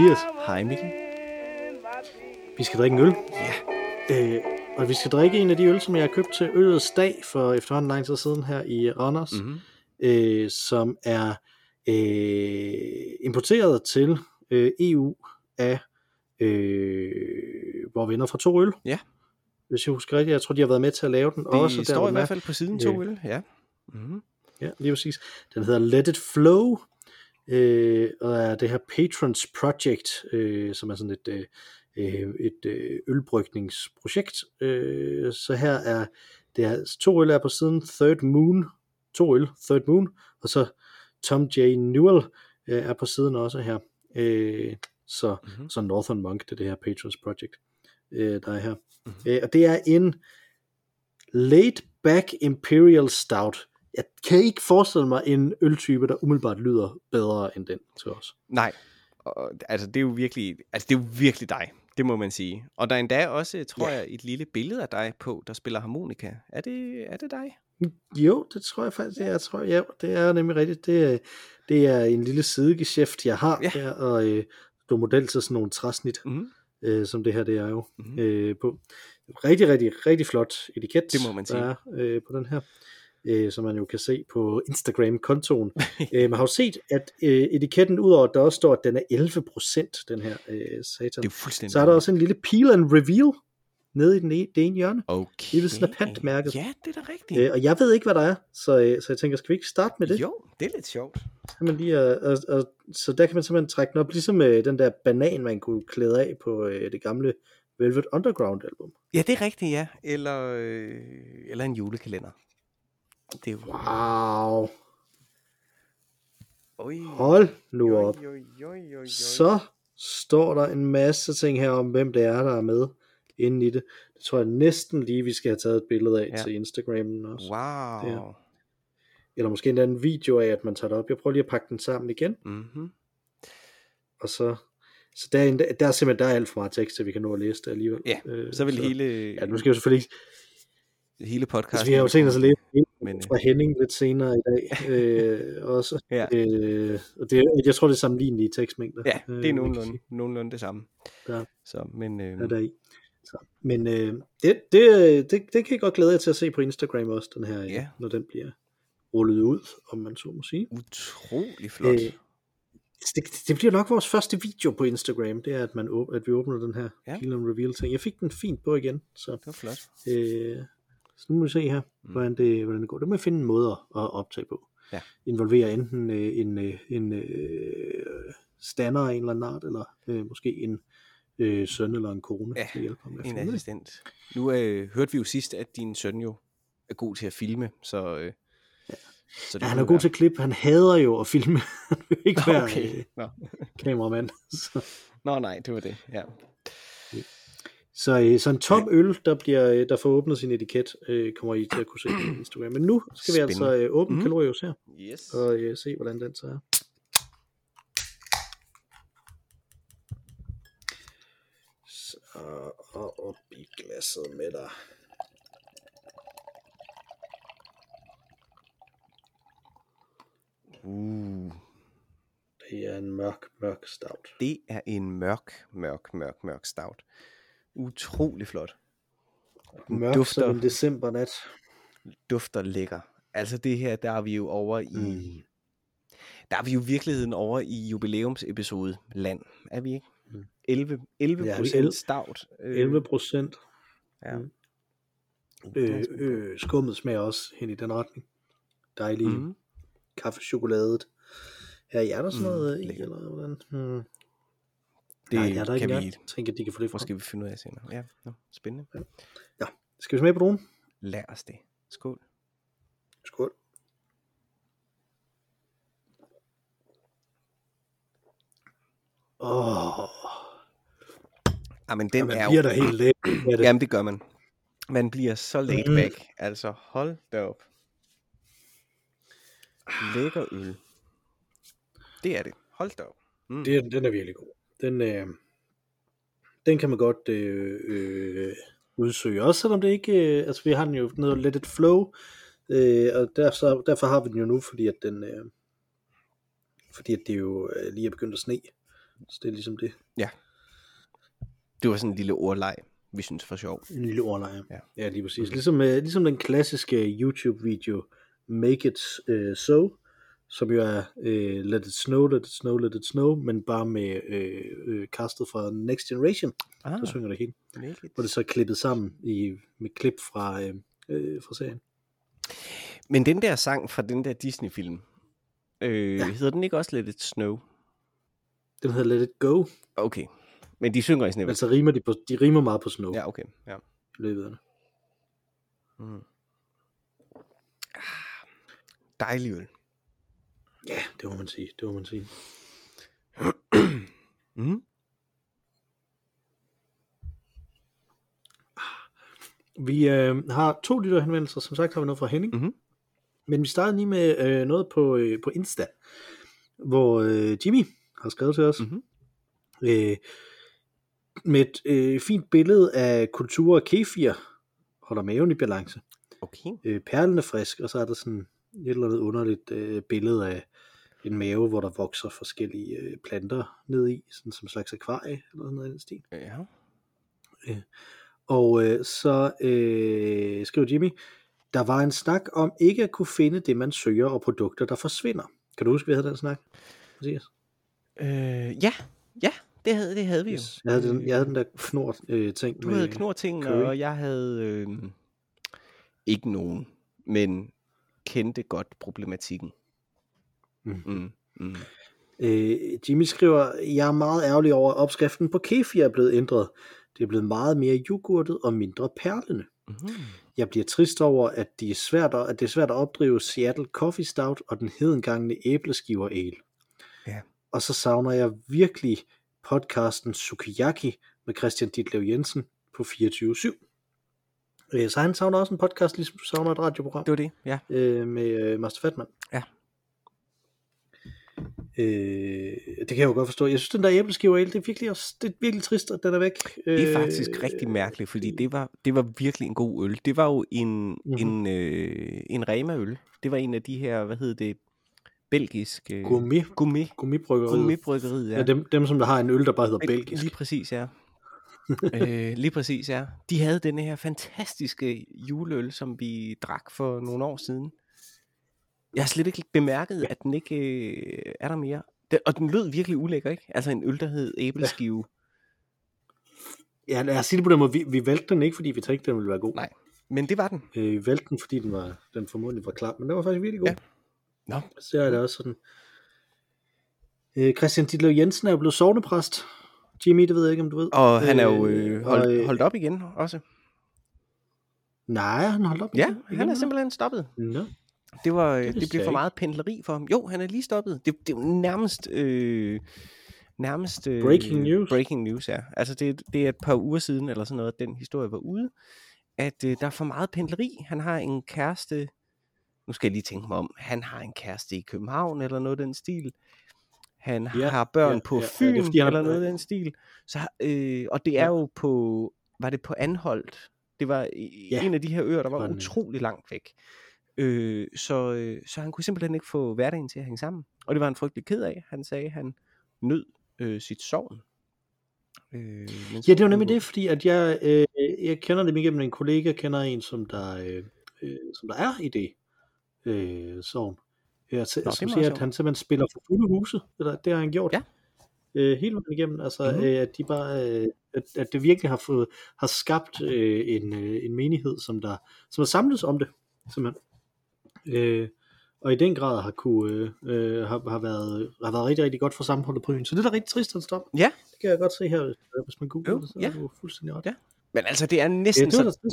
Mathias. Hej Mikkel. Vi skal drikke en øl. Ja. Og vi skal drikke en af de øl, som jeg har købt til Ølets Dag for efterhånden lang tid siden her i Randers, som er importeret til EU af vores venner fra To Øl. Ja. Hvis jeg husker rigtigt, jeg tror, de har været med til at lave den. Det også, står der, i hvert fald på siden To Øl, ja. Mm-hmm. Ja, lige præcis. Den hedder Let It Flow, og er det her Patrons Project, som er sådan et ølbrygningsprojekt. Så her er det her, To Øl er på siden, Third Moon, To Øl, Third Moon, og så Tom J. Newell er på siden også her. Så Northern Monk, det her Patrons Project, der er her. Mm-hmm. Og det er en Late Back Imperial Stout. Jeg kan ikke forestille mig en øltype, der umiddelbart lyder bedre end den til os. Nej, og, altså det er jo virkelig, dig, det må man sige. Og der er endda også, tror jeg, et lille billede af dig på, der spiller harmonika. Er det dig? Jo, det tror jeg faktisk. Jeg tror, det er nemlig rigtigt. Det er en lille sidegeschæft, jeg har der, og du er model til sådan nogle træsnit, som det her det er jo på. Rigtig, rigtig, rigtig flot etiket, det må man sige. Der er på den her. Som man jo kan se på Instagram-kontoen. Man har jo set, at etiketten, udover at der også står, at den er 11%, den her satan. Det er fuldstændig. Så er der også en lille peel and reveal nede i det ene hjørne. Okay. Det er sådan et pantmærket. Ja, det er da rigtigt. Og jeg ved ikke, hvad der er, så jeg tænker, skal vi ikke starte med det? Jo, det er lidt sjovt. Så der kan man simpelthen trække den op, ligesom den der banan, man kunne klæde af på det gamle Velvet Underground-album. Ja, det er rigtigt, ja. Eller en julekalender. Det er wow. Hold nu op. Så står der en masse ting her om, hvem det er, der er med inde i det. Det tror jeg næsten lige, vi skal have taget et billede af til Instagrammen også. Wow. Der. Eller måske endda en video af, at man tager det op. Jeg prøver lige at pakke den sammen igen. Mm-hmm. Og så der er simpelthen der er alt for meget tekst, at vi kan nå at læse det alligevel. Ja, så vil hele... Ja, nu skal vi selvfølgelig... Hele podcasten. Altså, vi har jo tænkt os at læse fra Henning lidt senere i dag også. Ja. Og jeg tror, det er sammenlignelige tekstmængder. Ja, det er nogenlunde det samme. Ja. Så, det kan jeg godt glæde jer til at se på Instagram også, den her, når den bliver rullet ud, om man så må sige. Utrolig flot. Det bliver nok vores første video på Instagram, det er, at, at vi åbner den her Kingdom Reveal-ting. Jeg fik den fint på igen. Så. Det var flot. Så nu må vi se her, hvordan det går. Det må jeg finde en måde at optage på. Ja. Involvere enten en stander af en eller anden art, eller måske en søn eller en kone. Ja, til at hjælpe med en assistent. Nu hørte vi jo sidst, at din søn jo er god til at filme, så... Så han er god til at klippe. Han hader jo at filme. Han vil ikke være kameramand. Nå nej, det var det, ja. Så en tom øl, der får åbnet sin etiket, kommer I til at kunne se på Instagram. Men nu skal vi altså åbne Kalorius her, og se, hvordan den så er. Så op i glasset med dig. Det er en mørk stout. Det er en mørk stout. Utrolig flot. Mørk dufter, som en decembernat. Dufter lækker. Altså det her, der er vi jo over i... Der er vi jo i virkeligheden over i jubilæumsepisode land. Er vi ikke? 11% stout. 11%. Ja. Skummet smager også hen i den retning. Dejlig kaffechokoladet. Her er der sådan noget i, eller hvordan? Det nej, der kan vi tænke, at de kan få det fra. Måske vi finder ud af senere. Ja, spændende. Ja. Skal vi smage på dronen? Lad os det. Skål. Skål. Jamen, den man er jo... der helt læk. Jamen, det gør man. Man bliver så laid back. Altså, hold da op. Lækker øl. Det er det. Hold da op. Den er virkelig god. Den kan man godt udsøge, også selvom det ikke, altså vi har den jo nede og Let It Flow, og derfor har vi den jo nu, fordi at det jo lige er begyndt at sne Så det er ligesom det. Ja. Det var sådan en lille ordleg, vi synes for sjov. En lille ordleg, ja. Ja, lige præcis. Okay. Ligesom den klassiske YouTube-video, Make It So, som jo er Let It Snow, Let It Snow, Let It Snow, men bare med castet fra Next Generation. Ah, så synger det helt. Hvor det så er klippet sammen med klip fra serien. Men den der sang fra den der Disney-film, hedder den ikke også Let It Snow? Den hedder Let It Go. Okay. Men de synger i snever. Altså rimer de rimer meget på snow. Ja, okay. Ja. Løbederne. Mm. Dejlig øl. Ja, det må man sige. Mm. Vi har 2 lytterhenvendelser. Som sagt har vi noget fra Henning. Mm-hmm. Men vi startede lige med noget på Insta, hvor Jimmy har skrevet til os. Mm-hmm. Med et fint billede af kultur og kefir, holder maven i balance. Okay. Perlen er frisk, og så er der sådan et eller andet underligt billede af en mave, hvor der vokser forskellige planter ned i, sådan som en slags akvarie eller sådan noget i den stil. Ja. Og så skriver Jimmy, der var en snak om ikke at kunne finde det man søger og produkter der forsvinder. Kan du huske vi havde den snak? Ja. Det havde vi jo. Jeg havde den der knort ting. Du havde knort ting, og jeg havde ikke nogen, men kendte godt problematikken. Mm. Jimmy skriver, jeg er meget ærgerlig over, at opskriften på kefir er blevet ændret. Det er blevet meget mere yoghurtet og mindre perlende. Mm-hmm. Jeg bliver trist over, at det er svært at opdrive Seattle Coffee Stout og den hedengangne æbleskiver ale. Ja. Og så savner jeg virkelig podcasten Sukiyaki med Christian Ditlev Jensen på 24/7. Så han savner også en podcast, ligesom du savner et radioprogram. Det var det, ja. Med Master Fatman. Ja. Det kan jeg jo godt forstå. Jeg synes, den der æbleskiver, det er virkelig trist, at den er væk. Det er faktisk rigtig mærkeligt, fordi det var virkelig en god øl. Det var jo en Rema-øl. Det var en af de her, belgisk Gummibryggeri. Ja. Ja, dem som der har en øl der bare hedder belgisk. Lige præcis, ja. De havde denne her fantastiske juleøl som vi drak for nogle år siden. Jeg har slet ikke bemærket at den ikke er der mere. Og den lød virkelig ulækker, ikke? Altså en øl der hed æbleskive. Ja, lad os sige det på den måde. Vi valgte den ikke fordi vi tænkte den ville være god. Nej, men det var den. Vi valgte den fordi den formodentlig var klar, men den var faktisk virkelig god. Ja. No. Så er det også sådan. Christian Ditlev Jensen er jo blevet sognepræst. Jimmy, det ved jeg ikke om du ved. Og han er jo holdt op igen også. Nej, han holdt op igen. Ja, han er simpelthen stoppet. No. Det blev for meget pendleri for ham. Jo, han er lige stoppet. Det er jo nærmest breaking news, ja. Altså det er et par uger siden eller sådan noget, at den historie var ude, at der er for meget pendleri. Han har en kæreste. Nu skal jeg lige tænke mig om, han har en kæreste i København, eller noget den stil. Han har børn på Fyn, eller noget den stil. Så, og det er jo på, var det på Anholt? Det var en af de her øer, der var utrolig langt væk. Så han kunne simpelthen ikke få hverdagen til at hænge sammen. Og det var han frygtelig ked af. Han sagde, at han nød sit sogn. Det var nemlig det, fordi at jeg kender dem igennem en kollega, kender en, som der er i det. Sogn. Som siger, at han simpelthen spiller for fulde huse. Det har han gjort. Ja. Hele vejen igennem. Altså, at de bare, at det virkelig har skabt en menighed, som har samlet om det. Og i den grad har været rigtig, rigtig godt for sammenholdet på øen. Så det er da rigtig trist, at stoppe. Ja. Det kan jeg godt se her, hvis man googler det, så er det jo fuldstændig ret. Ja. Men altså, det er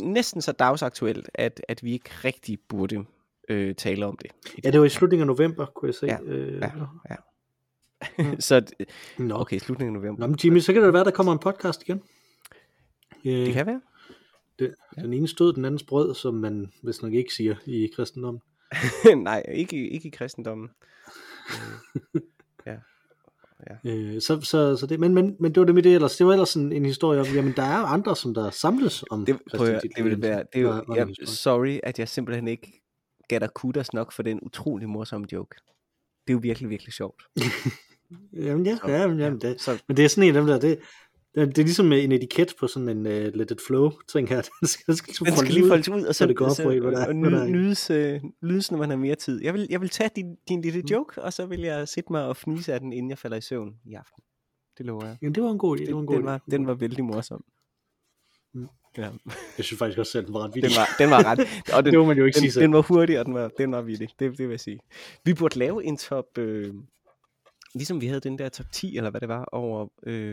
næsten så dagsaktuelt, at vi ikke rigtig burde tale om det. Ja, det var i slutningen af november, kunne jeg se. Ja. Så okay, slutningen af november. Nå, Jimmy, så kan det være, der kommer en podcast igen. Det kan være. Den ene stød, den andens brød, som man vist nok ikke siger i kristendommen. Nej, ikke i kristendommen. Ja. Så det, men det var det med det ellers. Det var ellers en historie om, jamen der er andre, som der samles om. Det ville være. Det er jo, sorry, at jeg simpelthen ikke gatter kutters nok for den utrolig morsomme joke. Det er jo virkelig, virkelig sjovt. Men det er sådan en af dem der, det er ligesom en etiket på sådan en Let It Flow ting her. Den skal lige foldes ud, og så det går på en, og nydes, når man har mere tid. Jeg vil tage din lille joke, og så vil jeg sætte mig og fnise af den, inden jeg falder i søvn i aften. Det lover jeg. Jamen, det var en god idé. Den var vældig morsom. Ja. Jeg synes faktisk også selv, den var ret vildt. Den var ret. Og det må man jo ikke sige. Den var hurtig, og den var vildt. Det vil jeg sige. Vi burde lave en top... ligesom vi havde den der top 10, eller hvad det var, over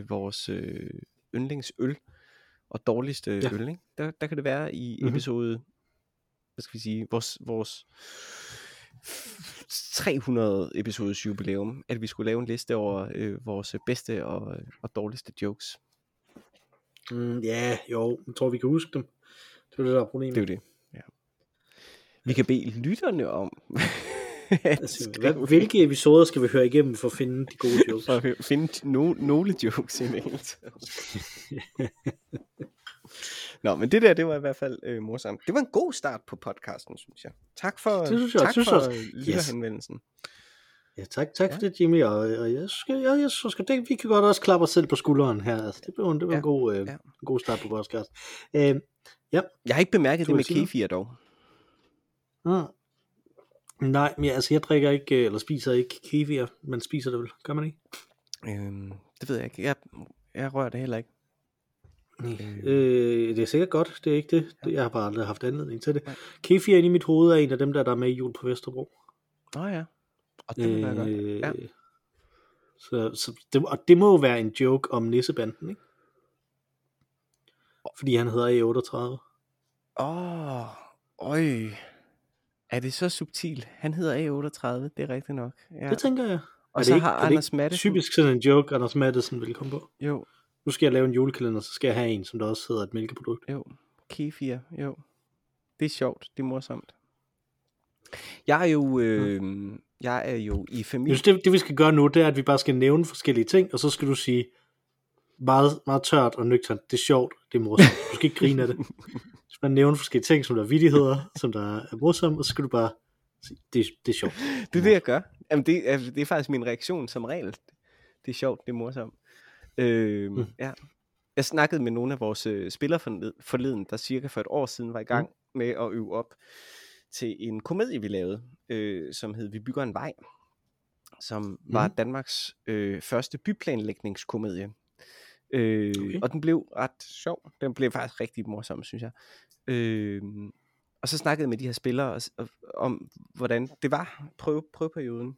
vores yndlingsøl og dårligste øl, ikke? Der kan det være i episode, hvad skal vi sige, vores 300 episodes jubilæum, at vi skulle lave en liste over vores bedste og dårligste jokes. Jeg tror vi kan huske dem. Det var det, der er problemet. Det er det, ja. Vi kan bede lytterne om... hvilke episoder skal vi høre igennem for at finde de gode jokes? For at finde nogle jokes i mailet. Nå, men det var i hvert fald morsomt. Det var en god start på podcasten, synes jeg. Tak for lytterhenvendelsen. Ja, tak for det, Jimmy. Og jeg skal det, vi kan godt også klappe os selv på skulderen her. Altså, det var en god, god start på podcast. Jeg har ikke bemærket det med kefir dog. Nej, men altså jeg drikker ikke, eller spiser ikke kefir, men spiser det vel, gør man ikke? Det ved jeg ikke, jeg rører det heller ikke. Det er sikkert godt, det er ikke det, jeg har bare aldrig haft anledning til det. Nej. Kefir inde i mit hoved er en af dem, der er med i Jul på Vesterbro. Nå ja, og det vil være godt. Ja. Og det må jo være en joke om nissebanden, ikke? Fordi han hedder A38. Er det så subtilt? Han hedder A38, det er rigtigt nok. Ja. Det tænker jeg. Og så har Anders Mattesen... typisk sådan en joke, Anders Mattesen vil komme på. Jo. Nu skal jeg lave en julekalender, så skal jeg have en, som der også hedder et mælkeprodukt. Jo, kefir, jo. Det er sjovt, det er morsomt. Jeg er jo i familie... Det vi skal gøre nu, det er, at vi bare skal nævne forskellige ting, og så skal du sige meget, meget tørt og nøgternt. Det er sjovt, det er morsomt. Du skal ikke grine af det. Man nævner forskellige ting, som der er vittigheder, som der er morsomme, og så skal du bare sige, det er sjovt. Det er det, jeg gør. Jamen, det er faktisk min reaktion som regel. Det er sjovt, det er morsomt. Ja. Jeg snakkede med nogle af vores spillere forleden, der cirka for et år siden var i gang med at øve op til en komedie, vi lavede, som hed Vi bygger en vej, som var Danmarks første byplanlægningskomedie. Og den blev ret sjov. Den blev faktisk rigtig morsom, synes jeg. Og så snakkede jeg med de her spillere om, hvordan det var prøveperioden.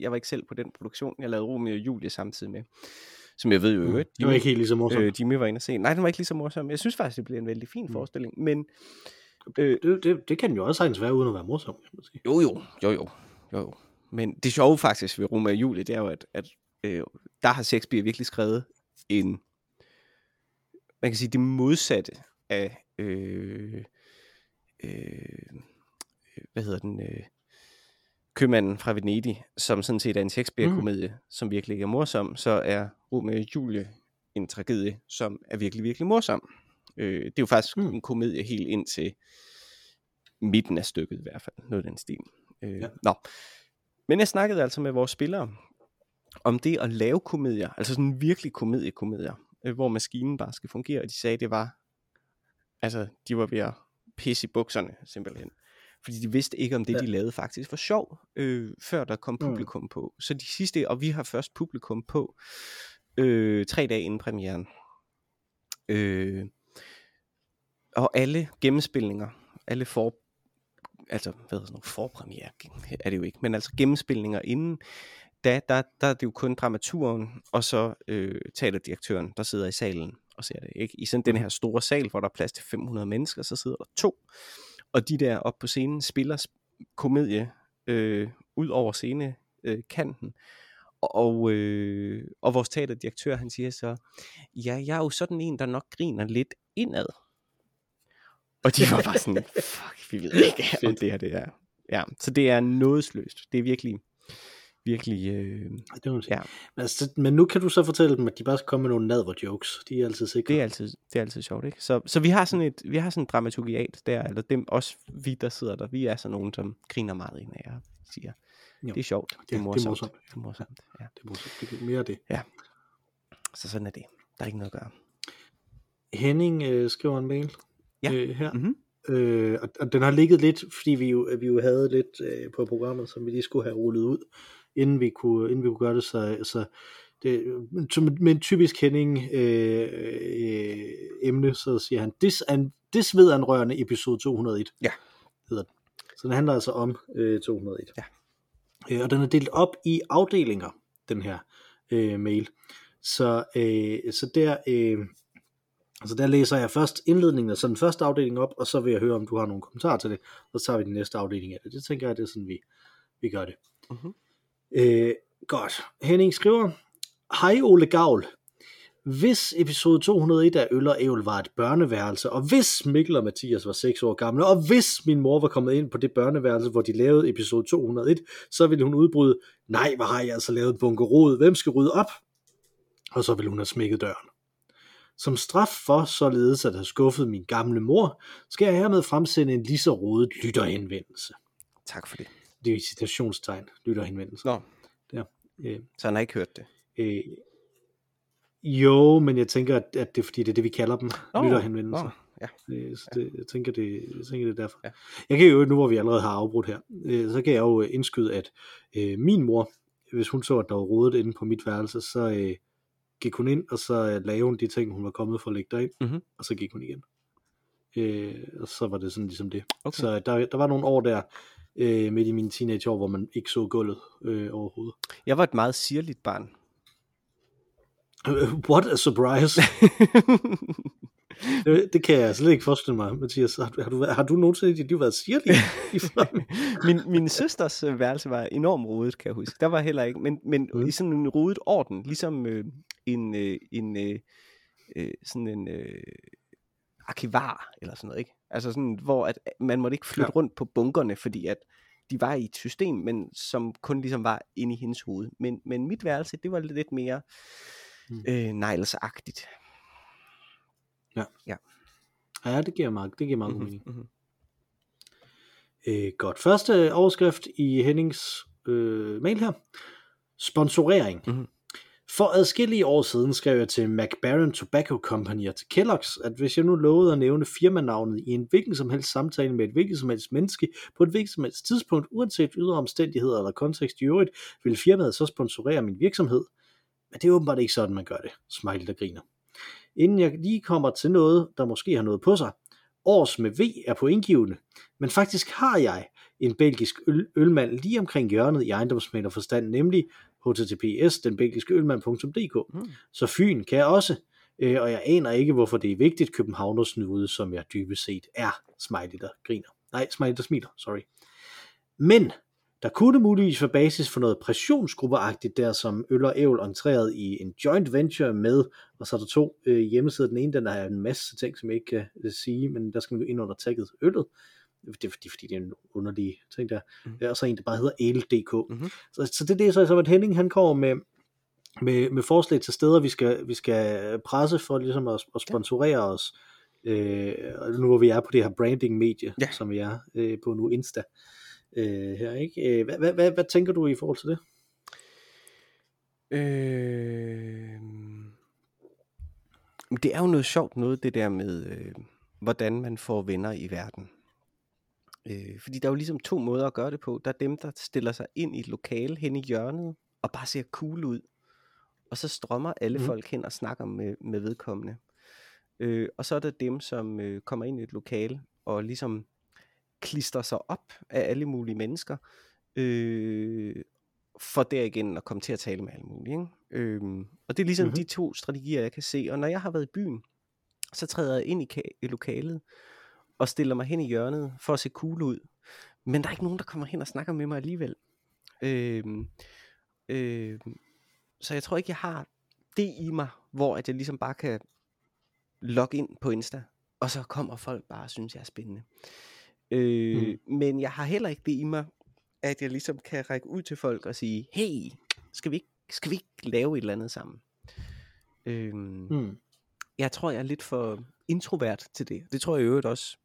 Jeg var ikke selv på den produktion. Jeg lavede Romeo og Julie samtidig med, som jeg ved jo ikke. Det var ikke helt lige så morsom. Jimmy var inde og se. Nej, den var ikke lige så morsom. Jeg synes faktisk, det blev en vældig fin forestilling. Men det kan jo også sagtens være uden at være morsom. Jo. Men det sjove faktisk ved Romeo og Julie, det er jo, at der har Shakespeare virkelig skrevet en, man kan sige, det modsatte af, købmanden fra Venedig, som sådan set er en Shakespeare-komedie, som virkelig er morsom, så er Romeo og Julie en tragedie, som er virkelig, virkelig morsom. Det er jo faktisk en komedie helt ind til midten af stykket i hvert fald, noget af den stil. Nå. Men jeg snakkede altså med vores spillere, om det at lave komedier, altså sådan virkelig komedier, hvor maskinen bare skal fungere, og de sagde, det var, altså de var ved at pisse i bukserne, simpelthen, fordi de vidste ikke, om det de lavede faktisk var sjov, før der kom publikum på, så de sidste, og vi har først publikum på, 3 dage inden premieren, og alle gennemspilninger, alle forpremiere, er det jo ikke, men altså gennemspilninger inden, der er det jo kun dramaturen, og så teaterdirektøren, der sidder i salen og ser det, ikke? I sådan den her store sal, hvor der er plads til 500 mennesker, så sidder der 2, og de der oppe på scenen spiller komedie ud over scenekanten, og vores teaterdirektør, han siger så, ja, jeg er jo sådan en, der nok griner lidt indad, og de var bare sådan, fuck, vi ved ikke, om det her det er. Ja, så det er nådesløst, det er virkelig men nu kan du så fortælle dem, at de bare skal komme med nogle nadver jokes. De er altid sikre. Det er altid sjovt, ikke? Så vi har sådan et dramaturgiat der, eller dem også vi der sidder der. Vi er sådan nogen, som griner meget ind af jer, siger. Det er sjovt. Det er morsomt. Ja, det er morsomt. Ja. Det er morsomt. Det er mere af det. Ja. Så sådan er det. Der er ikke noget at gøre. Henning skriver en mail her. Mm-hmm. Og den har ligget lidt, fordi vi jo havde lidt på programmet, som vi lige skulle have rullet ud, inden vi kunne gøre det. Så det, med en typisk Henning-emne, så siger han, Disvedanrørende episode 201. Ja. Hedder den. Så den handler altså om 201. Ja. Og den er delt op i afdelinger, den her mail. Så der læser jeg først indledningen af den første afdeling op, og så vil jeg høre, om du har nogle kommentarer til det, og så tager vi den næste afdeling af det. Det tænker jeg, det er sådan, vi gør det. Mm-hmm. Godt. Henning skriver, hej Ole Gavl. Hvis episode 201 af Øl og Ævl var et børneværelse, og hvis Mikkel og Mathias var 6 år gamle, og hvis min mor var kommet ind på det børneværelse, hvor de lavede episode 201, så ville hun udbryde, nej, hvor har jeg altså lavet bunkerod, hvem skal rydde op? Og så ville hun have smækket døren. Som straf for således at have skuffet min gamle mor, skal jeg hermed fremsende en lige så rodet lytterhenvendelse. Tak for det. Det er jo et citationstegn, lytterhenvendelse. Nå, der. Så han har ikke hørt det. Jo, men jeg tænker, at det er fordi, det er det, vi kalder dem, lytterhenvendelser. Ja. Så det, jeg tænker, det er derfor. Ja. Jeg kan jo, nu hvor vi allerede har afbrudt her, så kan jeg jo indskyde, at min mor, hvis hun så, at der var rodet inde på mit værelse, så gik hun ind, og så lavede hun de ting, hun var kommet for at lægge derind, mm-hmm. og så gik hun igen. Og så var det sådan ligesom det. Okay. Så der var nogle år der, midt i mine teenageår, hvor man ikke så gulvet overhovedet. Jeg var et meget sirligt barn. What a surprise. Det kan jeg slet ikke forestille mig, Mathias. Har du nogensinde i dit liv været sirlig? Min søsters værelse var enormt rodet, kan jeg huske. Der var heller ikke, men i sådan en rodet orden, ligesom en arkivar, eller sådan noget, ikke? Altså sådan, hvor at man måtte ikke flytte rundt på bunkerne, fordi at de var i et system, men som kun ligesom var inde i hendes hoved. Men mit værelse, det var lidt mere neglesagtigt. Ja, det giver meget god mening. Mm-hmm. Godt. Første overskrift i Hennings mail her. Sponsorering. Mm-hmm. For adskillige år siden skrev jeg til McBaron Tobacco Company og til Kellogg's, at hvis jeg nu lovede at nævne firmanavnet i en hvilken som helst samtale med et hvilket som helst menneske på et hvilket som helst tidspunkt, uanset ydre omstændigheder eller kontekst i øvrigt, ville firmaet så sponsorere min virksomhed. Men det er åbenbart ikke sådan, man gør det. Smiley, der griner. Inden jeg lige kommer til noget, der måske har noget på sig. Års med V er pointgivende, men faktisk har jeg en belgisk ølmand lige omkring hjørnet i ejendomsmæglerforstand, nemlig https, denbelgiskeølmand.dk. Så Fyn kan jeg også, og jeg aner ikke, hvorfor det er vigtigt københavnersnude, som jeg dybest set er. Smiley, der griner. Nej, Smiley, der smiler, sorry. Men der kunne muligvis være basis for noget pressionsgruppeagtigt, der som Øl og Ævl entrerede i en joint venture med, og så er der to hjemmesider. Den ene, den har en masse ting, som jeg ikke kan sige, men der skal man jo ind under tagget øllet. Det er fordi, det er en underlig ting der. Mm-hmm. Og så en, der bare hedder el.dk. Mm-hmm. Så det er det, så at Henning, han kommer med forslag til steder, vi skal presse for ligesom at sponsorere os. Nu hvor vi er på det her branding-medie, som vi er på nu, Insta. Her, ikke? Hvad tænker du i forhold til det? Det er jo noget sjovt noget, det der med hvordan man får venner i verden, fordi der er jo ligesom to måder at gøre det på. Der er dem, der stiller sig ind i et lokale hen i hjørnet og bare ser cool ud, og så strømmer alle folk hen og snakker med vedkommende, og så er der dem, som kommer ind i et lokale og ligesom klister sig op af alle mulige mennesker, for derigennem at komme til at tale med alle mulige. Ikke? Og det er ligesom de to strategier, jeg kan se. Og når jeg har været i byen, så træder jeg ind i lokalet og stiller mig hen i hjørnet for at se cool ud. Men der er ikke nogen, der kommer hen og snakker med mig alligevel. Så jeg tror ikke, jeg har det i mig, hvor at jeg ligesom bare kan logge ind på Insta, og så kommer folk bare og synes, jeg er spændende. Men jeg har heller ikke det i mig, at jeg ligesom kan række ud til folk og sige, hey, skal vi ikke lave et eller andet sammen? Jeg tror, jeg er lidt for introvert til det. Det tror jeg i øvrigt også,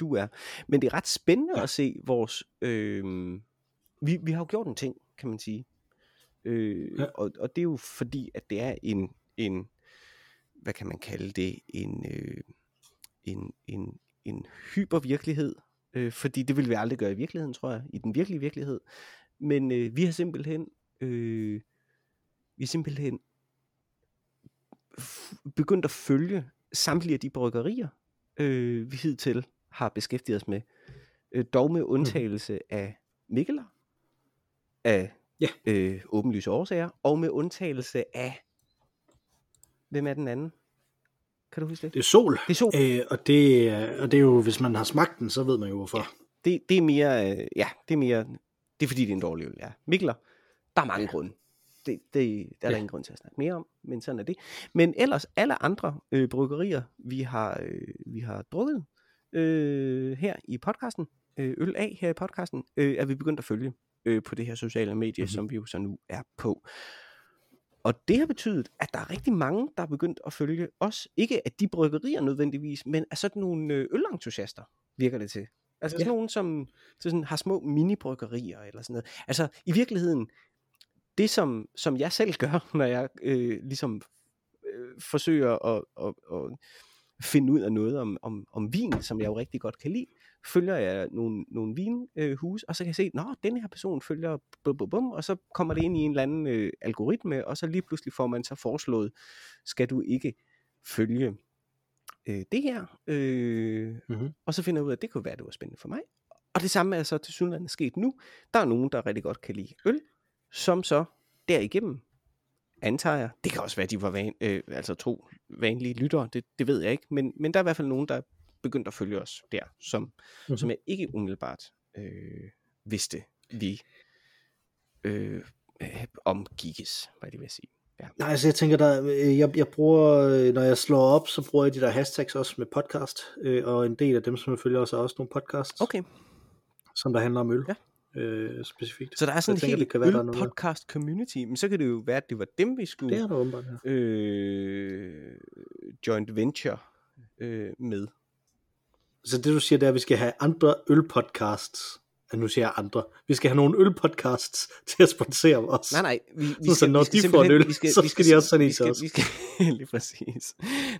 du er. Men det er ret spændende at se vores vi har jo gjort en ting, kan man sige. Ja. Og det er jo fordi, at det er en hvad kan man kalde det, en hypervirkelighed, fordi det ville vi aldrig gøre i virkeligheden, tror jeg, i den virkelige virkelighed. Men vi har simpelthen begyndt at følge samtlige af de bryggerier, vi hidtil har beskæftiget os med, dog med undtagelse af Mikkeler, af åbenlyse årsager, og med undtagelse af, hvem er den anden? Kan du huske det? Det er Sol. Det er Sol. Og det er jo, hvis man har smagt den, så ved man jo hvorfor. Ja, det er mere, det er fordi det er en dårlig øl, ja. Mikkeler, der er mange grunde. Der er der ingen grund til at snakke mere om, men sådan er det. Men ellers, alle andre bryggerier, vi har drukket her i podcasten, øl af her i podcasten, er vi begyndt at følge på det her sociale medie, som vi jo så nu er på. Og det har betydet, at der er rigtig mange, der er begyndt at følge os. Ikke af de bryggerier nødvendigvis, men af sådan nogle ølentusiaster, virker det til. Altså sådan nogle, som sådan har små mini-bryggerier eller sådan noget. Altså i virkeligheden, det som jeg selv gør, når jeg ligesom forsøger at finde ud af noget om vin, som jeg jo rigtig godt kan lide, følger jeg nogle vinhus, og så kan jeg se, at den her person følger, og så kommer det ind i en eller anden algoritme, og så lige pludselig får man så foreslået, skal du ikke følge det her? Og så finder jeg ud af, at det kunne være, det var spændende for mig. Og det samme er så til synligheden sket nu. Der er nogen, der rigtig godt kan lide øl, som så derigennem antager jeg, det kan også være, at de var to vanlige lyttere, det ved jeg ikke, men der er i hvert fald nogen, der begyndte at følge os der, som jeg ikke umiddelbart vidste, vi omgikkes, hvad det vil sige. Ja. Nej, altså jeg tænker, jeg bruger, når jeg slår op, så bruger jeg de der hashtags også med podcast, og en del af dem, som jeg følger også, er også nogle podcasts, som der handler om øl. Ja. Specifikt. Så der er sådan en helt podcast community, men så kan det jo være, at det var dem, vi skulle joint venture med. Så det du siger, det er, at vi skal have andre ølpodcasts. Nu siger jeg andre. Vi skal have nogle ølpodcasts til at sponsere os. Nej, vi skal de også sådan en til os. Lige præcis.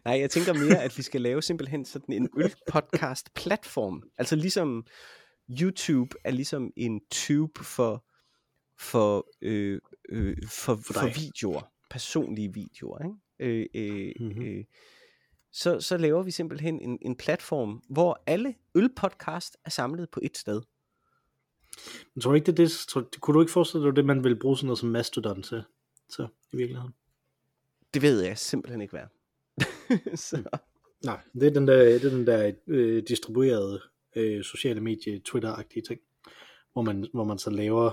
Nej, jeg tænker mere, at vi skal lave simpelthen sådan en ølpodcast platform. Altså ligesom YouTube er ligesom en tube for videoer, personlige videoer, ikke? Så laver vi simpelthen en platform, hvor alle ølpodcast er samlet på et sted. Men tror du ikke det? Kunne du ikke forestille dig det, man ville bruge sådan noget som Mastodon til? Så i virkeligheden. Det ved jeg simpelthen ikke hvad. Nej, det er den der distribuerede sociale medie, Twitter-agtige ting, hvor man så laver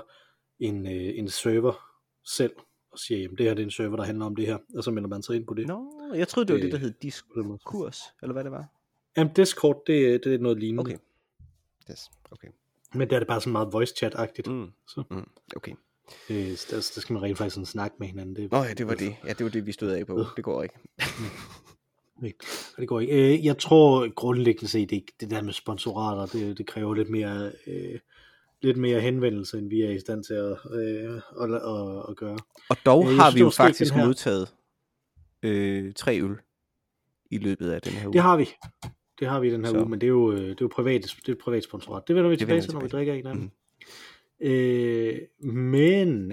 en server selv, og siger, jamen det her det er en server, der handler om det her, og så melder man sig ind på det. Nå, jeg troede det var det, der hed Discord, eller hvad det var? Jamen Discord, det er noget lignende. Okay. Yes. Okay. Men der er det bare så meget voice chat-agtigt. Okay. Der skal man rent faktisk sådan snakke med hinanden. Det var det, vi stod af på. Det går ikke. Det går ikke. Jeg tror grundlæggende set ikke, det der med sponsorater, det kræver lidt mere henvendelse, end vi er i stand til at gøre. Og dog har vi jo faktisk modtaget 3 øl i løbet af den her uge. Det har vi i den her uge, men det er jo privat sponsorat. Det vender vi tilbage til, når vi drikker en af dem. Men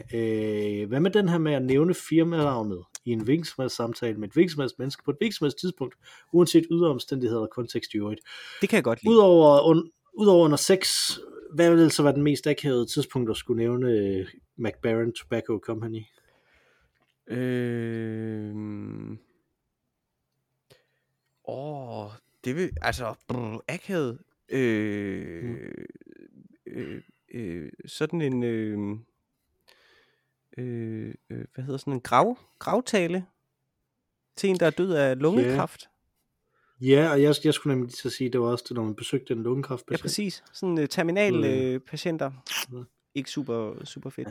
hvad med den her med at nævne firmanavnet i en virksomhedssamtale med et virksomhedsmenneske på et virksomhedstidspunkt, uanset ydre omstændigheder og kontekst i øvrigt? Det kan jeg godt lide. Udover under 6, hvad ville så være den mest akavede tidspunkt at skulle nævne McBaron Tobacco Company? Det vil altså akavet sådan en hvad hedder sådan en gravtale til en, der er død af lungekræft. Ja, og jeg skulle nemlig lige så sige, det var også det, når man besøgte en lungekræftpatient. Ja, præcis. Sådan terminal patienter. Ikke super fedt.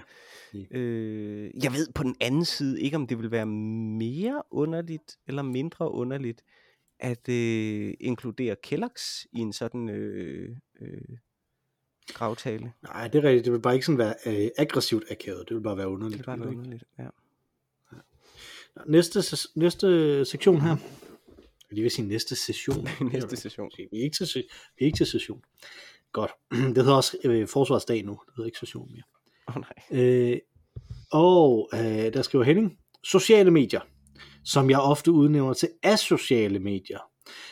Ja. Jeg ved på den anden side ikke, om det vil være mere underligt eller mindre underligt at inkludere Kellogg's i en sådan gravtale. Nej, det er rigtigt. Det vil bare ikke sådan være aggressivt akavet. Det vil bare være underligt. Det vil bare være underligt, ja. Næste sektion her. Jeg lige vil sige næste session. Næste session. Vi er ikke til session. Godt. Det hedder også Forsvarsdag nu. Det hedder ikke session mere. Åh, nej. Der skriver Henning. Sociale medier, som jeg ofte udnævner til asociale medier.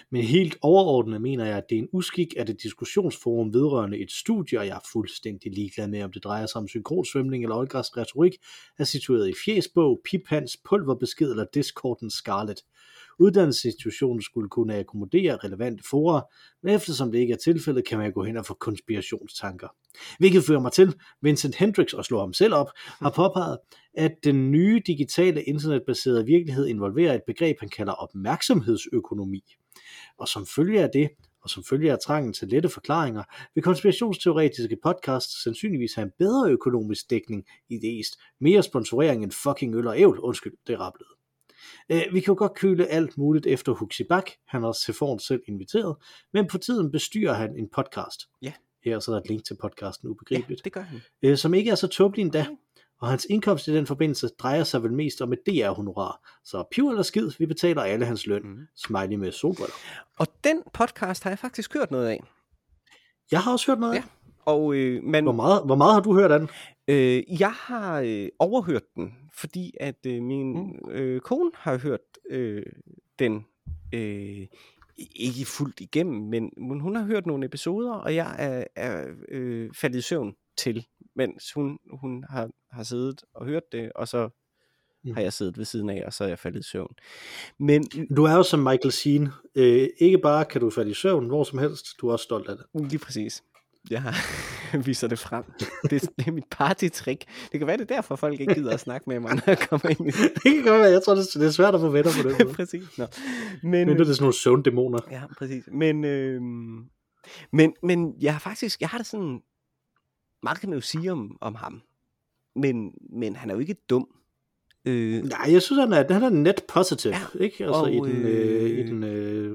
Men helt overordnet mener jeg, at det er en uskik, at et diskussionsforum vedrørende et studie, og jeg er fuldstændig ligeglad med, om det drejer sig om synkronsvømning eller oldgræsk retorik, er situeret i fjesbog, piphans, pulverbesked eller Discorden Scarlet. Uddannelsesinstitutionen skulle kunne akkommodere relevante fora, men eftersom det ikke er tilfældet, kan man gå hen og få konspirationstanker. Hvilket fører mig til, Vincent Hendricks, og slår ham selv op, har påpeget, at den nye digitale internetbaserede virkelighed involverer et begreb, han kalder opmærksomhedsøkonomi. Og som følge af det, og som følge af trangen til lette forklaringer, vil konspirationsteoretiske podcasts sandsynligvis have en bedre økonomisk dækning i det æst. Mere sponsorering end fucking øl og ævl. Undskyld, det rablede. Vi kan jo godt køle alt muligt efter Huxibak, han har til foran selv inviteret, men på tiden bestyrer han en podcast. Ja. Her er så der et link til podcasten, ubegribeligt. Ja, det gør han. Som ikke er så tåbelig endda, og hans indkomst i den forbindelse drejer sig vel mest om et DR-honorar. Så piv eller skid, vi betaler alle hans løn. Mm. Smiley med solbriller. Og den podcast har jeg faktisk hørt noget af. Jeg har også hørt noget af. Ja. Og, hvor meget har du hørt af den? Jeg har overhørt den, fordi at min kone har hørt den, ikke fuldt igennem, men hun har hørt nogle episoder, og jeg er faldet i søvn til, mens hun har siddet og hørt det, og så har jeg siddet ved siden af, og så er jeg faldet i søvn. Men du er jo som Michael Sheen. Ikke bare kan du falde i søvn hvor som helst, du er også stolt af det. Lige præcis. Jeg viser det frem. Det er mit partytrick. Det kan være, det derfor, folk ikke gider at snakke med mig, når jeg kommer ind i det. Det kan godt være. Jeg tror, det er svært at få venner på det. Præcis. Nå. Men det er sådan nogle søvndæmoner. Ja, præcis. Men jeg har det sådan, meget kan man jo sige om ham. Men han er jo ikke dum. Nej, jeg synes, han er net positiv, ja, ikke? Altså og, i den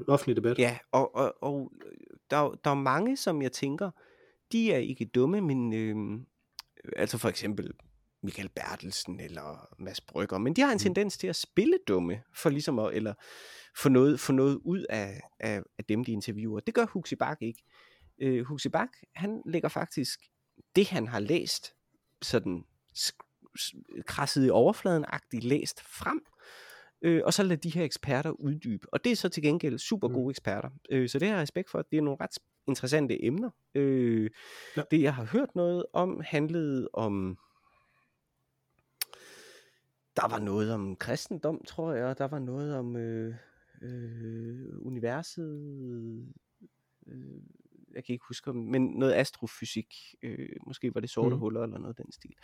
offentlige debat. Ja, og der er mange, som jeg tænker, de er ikke dumme, men altså for eksempel Michael Bertelsen eller Mads Brygger, men de har en tendens til at spille dumme, for ligesom at, eller få noget ud af dem, de interviewer. Det gør Huxi Bak ikke. Huxi Bak, han lægger faktisk det, han har læst, sådan krasset i overfladen-agtigt læst frem, og så lader de her eksperter uddybe. Og det er så til gengæld super gode eksperter. Så det har jeg respekt for. Det er nogle ret interessante emner. Det, jeg har hørt noget om, handlede om... Der var noget om kristendom, tror jeg, og der var noget om universet... jeg kan ikke huske, men noget astrofysik. Måske var det sorte huller eller noget af den stil.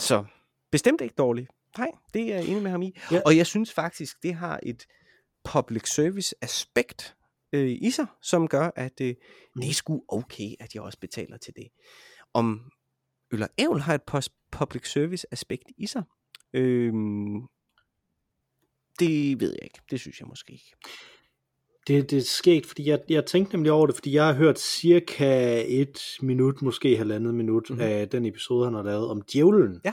Så bestemt ikke dårligt. Nej, det er jeg enig med ham i. Ja. Og jeg synes faktisk, det har et public service aspekt i sig, som gør, at det er sgu okay, at jeg også betaler til det. Om øl og ævl har et public service aspekt i sig, det ved jeg ikke. Det synes jeg måske ikke. Det er sket, fordi jeg tænkte nemlig over det, fordi jeg har hørt cirka 1 minut, måske 1,5 minut af den episode, han har lavet om djævlen, ja.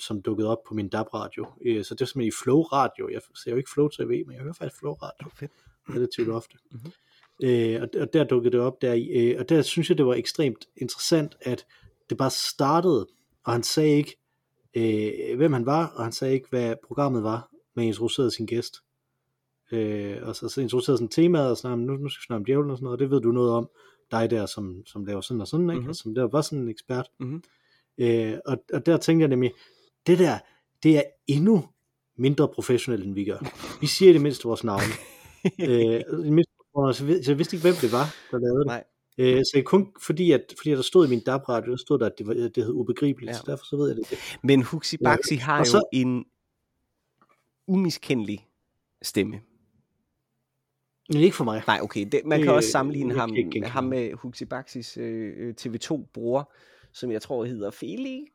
Som dukkede op på min DAB-radio. Så det er simpelthen i Flow-radio. Jeg ser jo ikke Flow-TV, men jeg hører faktisk Flow-radio relativt ofte. Og der dukkede det op deri, og der synes jeg, det var ekstremt interessant, at det bare startede, og han sagde ikke, hvem han var, og han sagde ikke, hvad programmet var, men introducerede sin gæst. Og så introducerede sådan temaet og sådan, nu skal vi snakke om djævlen og sådan noget, og det ved du noget om, dig der, som laver sådan og sådan, ikke? Og som der var sådan en ekspert. Og der tænkte jeg nemlig, det der, det er endnu mindre professionelt, end vi gør. Vi siger i det mindste vores navn. Så jeg vidste ikke, hvem det var, der lavede det. Nej. Så kun fordi der stod i min DAB-radio, der stod der, at det hed ubegribeligt, ja. Så derfor så ved jeg det. Men Huxi Baxi har jo så en umiskendelig stemme. Men ikke for mig. Nej, okay. Man kan også sammenligne ham med Huxi Baxis TV2-bror, som jeg tror hedder Felix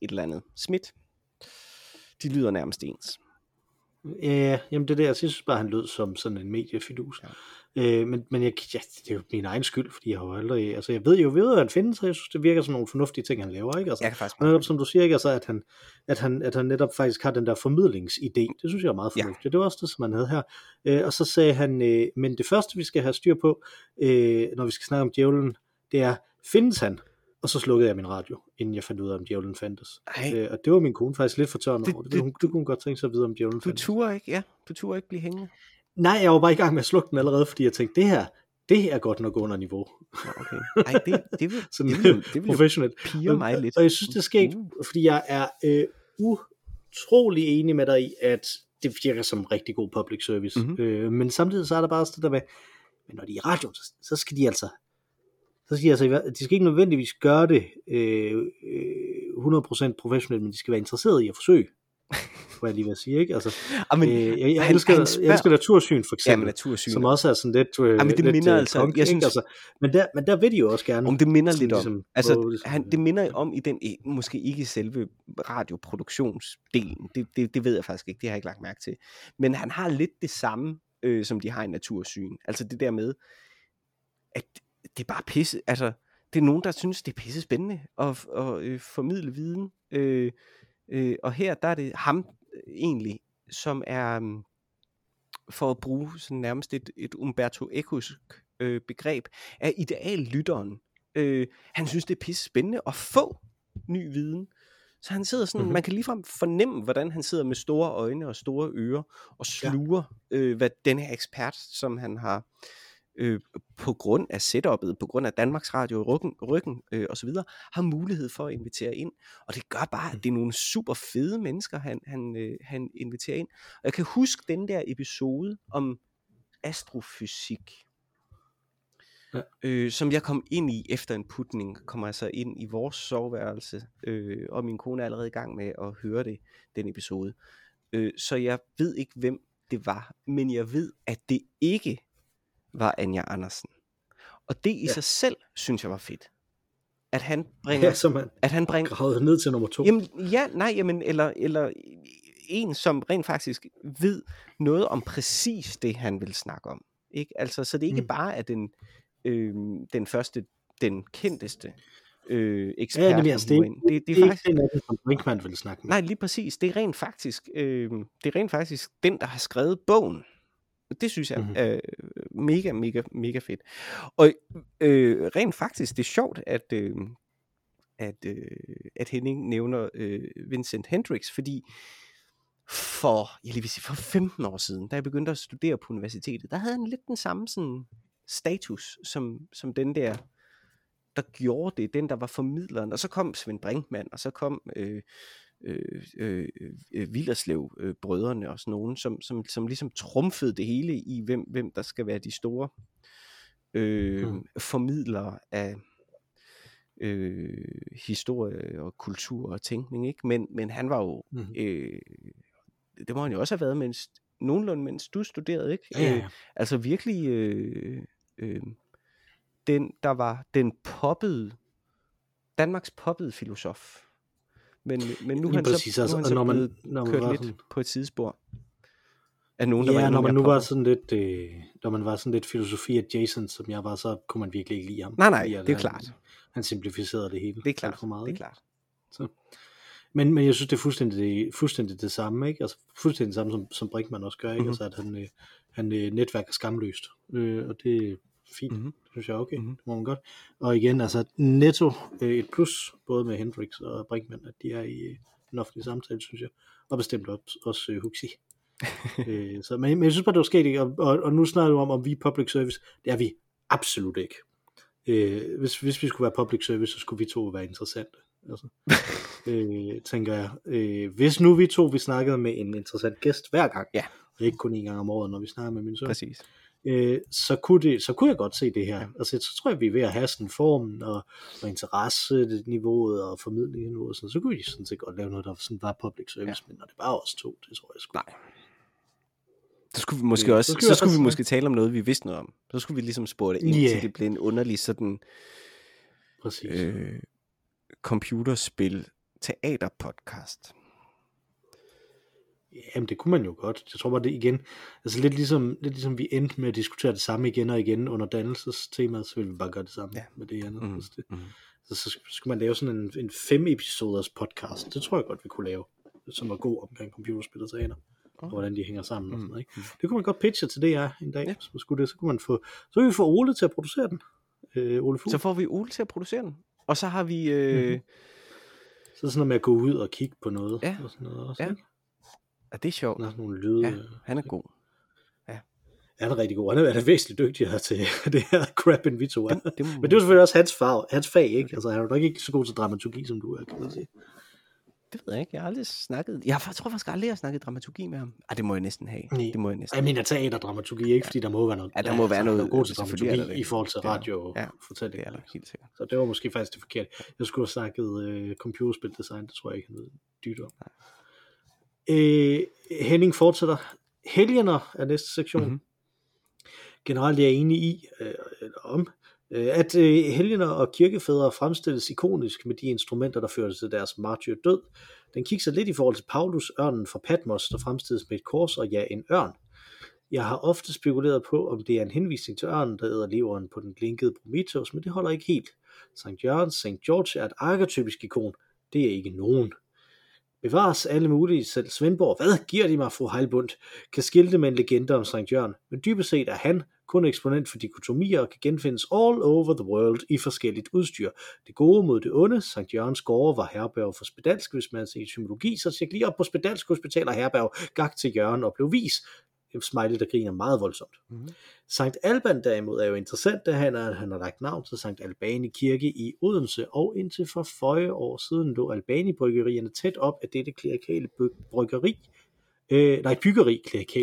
et eller andet. Schmidt. De lyder nærmest ens. Jamen det der, jeg synes bare, han lød som sådan en mediefidus. Ja. Men det er jo min egen skyld, fordi jeg har aldrig... Altså jeg ved jo, at han findes, og jeg synes, det virker som nogle fornuftige ting, han laver, ikke? Altså, jeg kan faktisk netop, som du siger, ikke? Altså, at han netop faktisk har den der formidlingsidé, det synes jeg er meget fornuftigt. Ja. Det var også det, som han havde her. Og så sagde han, men det første, vi skal have styr på, når vi skal snakke om djævlen, det er, findes han? Og så slukkede jeg min radio, inden jeg fandt ud af, om djævlen fandtes. Og det var min kone faktisk lidt fortørnet over. Det kunne godt tænke sig at vide, om djævlen fandtes. Du turde ikke blive hængende. Nej, jeg var bare i gang med at slukke den allerede, fordi jeg tænkte, det her er godt nok under niveau. Okay. Nej, det vil professionelt pire mig lidt. Og jeg synes, det sker ikke, fordi jeg er utrolig enig med dig i, at det virker som rigtig god public service. Mm-hmm. Men samtidig så er der bare sådan der med, men når de er i radioen, så skal de altså... Så siger jeg altså, de skal ikke nødvendigvis gøre det 100% professionelt, men de skal være interesserede i at forsøge, hvad jeg lige vil sige, ikke? Altså, jeg elsker natursyn for eksempel, som også er sådan lidt konk, altså. Men der vil de jo også gerne. Det minder lidt om, ligesom, det minder om i den, måske ikke i selve radioproduktionsdelen, det ved jeg faktisk ikke, det har jeg ikke lagt mærke til, men han har lidt det samme, som de har i natursyn, altså det der med, at det er bare pisse, altså det er nogen, der synes, det er pisse spændende at formidle viden, og her, der er det ham egentlig, som er, for at bruge sådan nærmest et Umberto Eco's begreb, er ideallytteren. Han synes, det er pisse spændende at få ny viden, så han sidder sådan, man kan ligefrem fornemme, hvordan han sidder med store øjne og store ører, og sluger, hvad den her ekspert, som han har, på grund af setup'et, på grund af Danmarks Radio i ryggen og så videre, har mulighed for at invitere ind, og det gør bare, at det er nogle super fede mennesker, han inviterer ind. Og jeg kan huske den der episode om astrofysik, som jeg kom ind i efter en putning, kommer jeg så ind i vores soveværelse, og min kone er allerede i gang med at høre den episode, så jeg ved ikke, hvem det var, men jeg ved, at det ikke var Anja Andersen. Og det i sig selv, synes jeg var fedt. At han bringer... Gravet ned til nummer 2. Eller en, som rent faktisk ved noget om præcis det, han vil snakke om. Ikke? Altså, så det ikke bare er den første, den kendteste ekspert. Det er faktisk... ikke den, som Brinkmann vil snakke med. Nej, lige præcis. Det er rent faktisk den, der har skrevet bogen. Det synes jeg er mega, mega, mega fedt. Og rent faktisk, det er sjovt, at Henning nævner Vincent Hendricks, fordi for 15 år siden, da jeg begyndte at studere på universitetet, der havde han lidt den samme sådan, status som den der gjorde det, den der var formidleren. Og så kom Svend Brinkmann, og så kom... Villerslev-brødrene og sådan nogen, som ligesom trumfede det hele i, hvem der skal være de store formidlere af historie og kultur og tænkning, ikke? Men han var jo det må han jo også have været nogenlunde mens du studerede, ikke? Altså virkelig den, der var den poppede Danmarks poppede filosof. Men nu har han kørt lidt på et sidespor. Når man var sådan lidt filosofi adjacent, som jeg var, så kunne man virkelig ikke lide ham. Nej, det er klart. Han simplificerede det hele. Det er klart. Så. Men jeg synes, det er fuldstændig det samme, ikke? Altså fuldstændig det samme, som Brinkmann også gør, ikke? Altså at han netværker skamløst. Og det er fint. Det synes jeg er okay. Det må man godt. Og igen, altså netto et plus, både med Hendricks og Brinkmann, at de er i en offentlig samtale, synes jeg. Og bestemt også Huxi. Men jeg synes bare, det var sket, og nu snakker du om vi er public service. Det er vi absolut ikke. Hvis vi skulle være public service, så skulle vi to være interessante. Altså, tænker jeg. Hvis nu vi to, vi snakkede med en interessant gæst hver gang, og ikke kun en gang om året, når vi snakker med min søn. Præcis. Så kunne jeg godt se det her. Altså så tror jeg, vi er ved at have sådan formen og interesseniveauet og formidlingsniveauet, så kunne vi sådan set godt lave noget, der sådan var public service, men når det bare os to, det tror jeg sgu. Nej. Så skulle vi måske tale om noget, vi vidste noget om. Så skulle vi ligesom spore det ind, til det blev en underlig sådan computerspil teaterpodcast. Jamen, det kunne man jo godt. Jeg tror bare, det igen, altså lidt ligesom vi endte med at diskutere det samme igen og igen under dannelsestemaet, så ville vi bare gøre det samme med det andet. Mm-hmm. Så skulle man lave sådan en 5-episoders podcast. Det tror jeg godt, vi kunne lave, som var god omkring computerspillets aner, og hvordan de hænger sammen og sådan noget, ikke? Det kunne man godt pitche til det her en dag, hvis man skulle det. Så kunne vi få Ole til at producere den. Ole Fugl. Så får vi Ole til at producere den. Og så har vi... Så sådan noget med at gå ud og kigge på noget. Ja. Og sådan noget også, ikke? Og det er sjovt. Der er nogle lyde. Ja, han er god. Ja. Han er rigtig god. Han er væsentligt dygtigere til det her crap, end vi to er. Men det er selvfølgelig også hans fag, ikke? Altså, han er nok ikke så god til dramaturgi, som du er, kan man sige. Det ved jeg ikke. Jeg tror faktisk aldrig, jeg har snakket dramaturgi med ham. Det må jeg næsten have. Det må jeg næsten. Jeg mener teaterdramaturgi, ikke? Fordi der må være noget. Der må være noget god til dramaturgi i forhold til radiofortælling. Ja, helt sikkert. Så det var måske faktisk det forkerte. Jeg skulle have snakket computerspildesign. Det tror jeg ikke, han ved dybt om. Henning fortsætter. Helgener er næste sektion. Mm-hmm. Generelt er jeg enig i, at helgener og kirkefædre fremstilles ikonisk med de instrumenter, der fører til deres martyrdød. Den kigger lidt i forhold til Paulus, ørnen fra Patmos, der fremstilles med et kors og en ørn. Jeg har ofte spekuleret på, om det er en henvisning til ørnen, der æder leveren på den blinkede Prometheus, men det holder ikke helt. Sankt Jørgens, Sankt George er et arketypisk ikon. Det er ikke nogen. Bevares alle mulige, selv Svendborg, hvad giver de mig, fru Heilbund, kan skilte med en legende om Sankt Jørgen, men dybest set er han kun eksponent for dikotomier og kan genfindes all over the world i forskelligt udstyr. Det gode mod det onde, Sankt Jørgens gårde var herberg for spedalsk, hvis man ser etymologi, så tjek lige op på spedalsk hospital og herberg, gak til Jørgen og blev vis. En smiley, der griner meget voldsomt. Mm-hmm. Sankt Alban derimod er jo interessant, da han har lagt navn til Sankt Albani Kirke i Odense, og indtil for 40 år siden lå Albani-bryggerierne tæt op af dette klerikale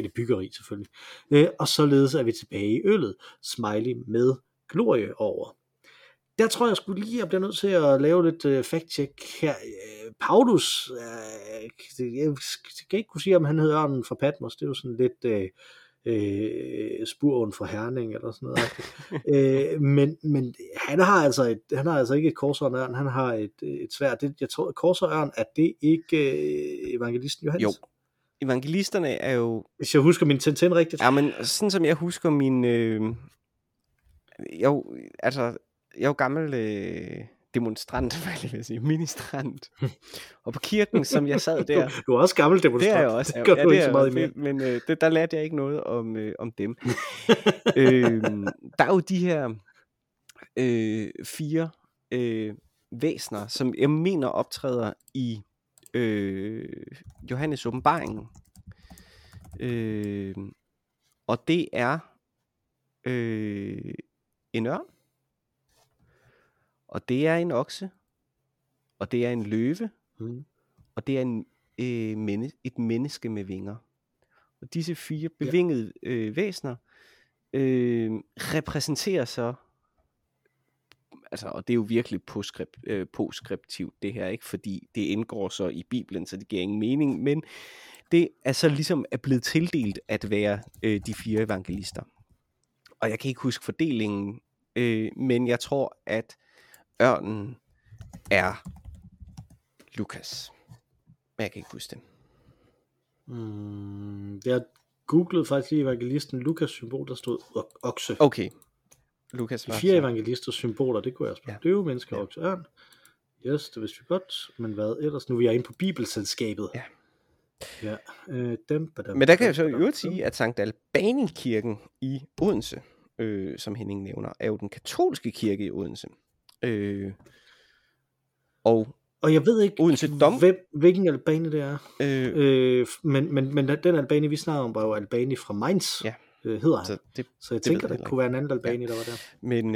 byggeri selvfølgelig. Og således er vi tilbage i øllet, smiley med glorie over. Der tror jeg sgu lige, jeg bliver nødt til at lave lidt fact-check her. Paulus, jeg kan ikke kunne sige, om han hedder ørnen fra Patmos. Det er jo sådan lidt spurven fra Herning, eller sådan noget. Men han har altså ikke et kors og en ørn, han har et sværd. Jeg tror, kors og ørn, er det ikke evangelisten Johannes? Jo. Evangelisterne er jo... Hvis jeg husker min Tintin rigtigt. Ja, men sådan som jeg husker min... Jeg er jo gammel demonstrant, hvad jeg vil sige, ministrant. Og på kirken, som jeg sad der... Du er også gammel demonstrant. Det er jeg også. Det gør du ikke så meget imellem. Men der lærte jeg ikke noget om dem. Der er jo de her fire væsner, som jeg mener optræder i Johannes åbenbaringen. Og det er en ørn. Og det er en okse, og det er en løve, og det er et menneske med vinger. Og disse fire bevingede væsener repræsenterer så, altså, og det er jo virkelig postskriptivt det her, ikke, fordi det indgår så i Bibelen, så det giver ingen mening, men det er så ligesom er blevet tildelt at være de fire evangelister. Og jeg kan ikke huske fordelingen, men jeg tror, at ørnen er Lukas. Men jeg kan ikke huske det. Jeg googlede faktisk lige evangelisten Lukas symbol, der stod okse. Okay. Lukas var de fire evangelisters symboler, det kunne jeg spørge. Ja. Døve, mennesker, okse, ørn. Yes, det vidste vi godt. Men hvad ellers? Nu er vi inde på Bibelselskabet. Ja. Ja. Men der kan jeg så i øvrigt sige, at Sankt Albani-kirken i Odense, som Henning nævner, er jo den katolske kirke i Odense. Og jeg ved ikke hvilken Albani det er, men den Albani vi snakker om var jo Albani fra Mainz, hedder han, så jeg tænker det kunne være en anden Albani der var der, men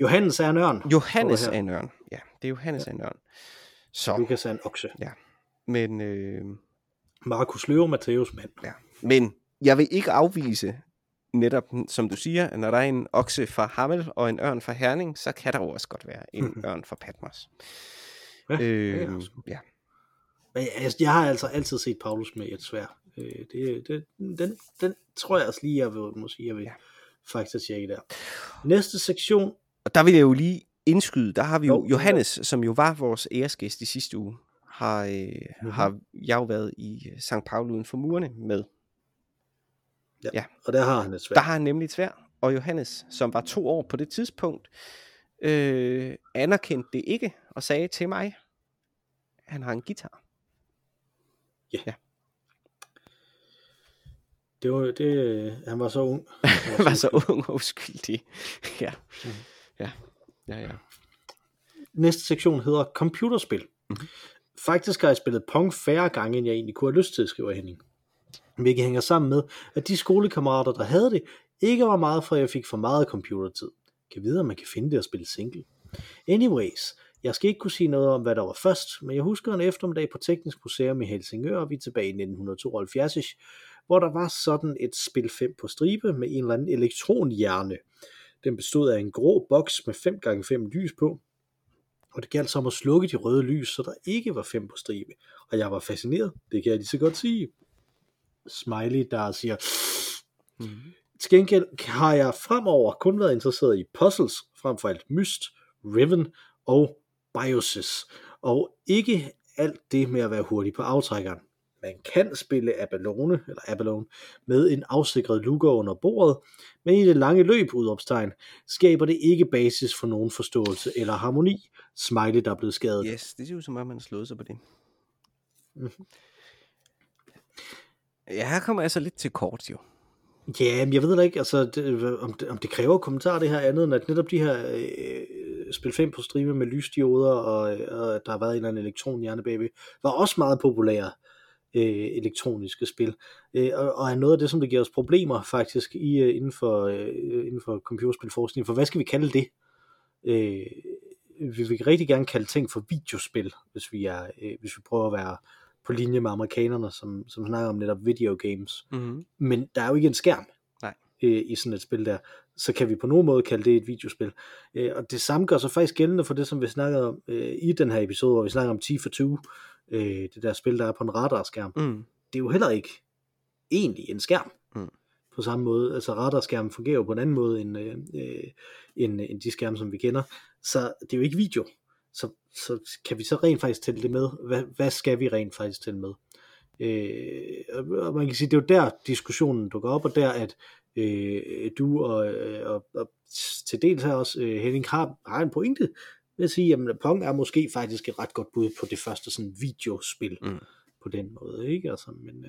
Johannes er en ørn. Det er Johannes er en ørn, så Lukas er en okse, men Markus løve, Matthæus mand, men jeg vil ikke afvise, netop som du siger, når der er en okse fra Hammel og en ørn fra Herning, så kan der også godt være en ørn fra Patmos. Ja. Jeg har altså altid set Paulus med et sværd. Den tror jeg også lige, jeg vil faktisk tjekke der. Næste sektion. Og der vil jeg jo lige indskyde, der har vi jo Johannes, som jo var vores æresgæst i sidste uge. har jeg jo været i São Paulo uden for murene med. Ja, og der har han et sværd. Der har han nemlig et sværd, og Johannes, som var 2 år på det tidspunkt, anerkendte det ikke og sagde til mig, han har en guitar. Yeah. Ja. Det var det. Han var så ung. Han var så ung og uskyldig. Ja. Mm. Ja. Ja, ja. Næste sektion hedder computerspil. Mm. Faktisk har jeg spillet Pong færre gange, end jeg egentlig kunne have lyst til, skriver Henning. Hvilket hænger sammen med, at de skolekammerater, der havde det, ikke var meget for, at jeg fik for meget computertid. Kan vide, om man kan finde det at spille single. Anyways, jeg skal ikke kunne sige noget om, hvad der var først, men jeg husker en eftermiddag på Teknisk Museum i Helsingør, og vi er tilbage i 1972'ish, hvor der var sådan et spil 5 på stribe med en eller anden elektronhjerne. Den bestod af en grå boks med 5x5 lys på, og det galt så om at slukke de røde lys, så der ikke var 5 på stribe. Og jeg var fascineret, det kan jeg lige så godt sige. Smiley, der siger... Mm-hmm. Til gengæld har jeg fremover kun været interesseret i puzzles, frem for alt Myst, Riven og Biosis, og ikke alt det med at være hurtig på aftrækkeren. Man kan spille Abalone med en afsikret luger under bordet, men i det lange løb, udopstegn, skaber det ikke basis for nogen forståelse eller harmoni. Smiley, der er blevet skadet. Yes, det ser ud som om, man har slået sig på det. Mm-hmm. Ja, her kommer jeg så lidt til kort, jo. Ja, men jeg ved da ikke, altså, om det kræver kommentarer det her andet, end at netop de her spil 5 på stribe med lysdioder, og der har været en eller anden elektronhjernebabby, var også meget populære elektroniske spil, og er noget af det, som det giver os problemer faktisk inden for computerspilforskning, for hvad skal vi kalde det? Vi vil rigtig gerne kalde ting for videospil, hvis vi prøver at være på linje med amerikanerne, som snakker om netop video games. Mm-hmm. Men der er jo ikke en skærm. Nej. I sådan et spil der. Så kan vi på nogen måde kalde det et videospil. Og det samme gør sig faktisk gældende for det, som vi snakkede om i den her episode, hvor vi snakker om 10 for 20. Det der spil, der er på en radarskærm. Mm. Det er jo heller ikke egentlig en skærm. Mm. På samme måde. Altså radarskærmen fungerer jo på en anden måde end de skærme, som vi kender. Så det er jo ikke video. Så kan vi så rent faktisk tælle det med? Hvad skal vi rent faktisk tælle med? Og man kan sige, det er jo der diskussionen dukker op, og der at du og til dels her også Henning har en pointe ved at sige, jamen Pong er måske faktisk et ret godt bud på det første sådan videospil på den måde, ikke? Altså, men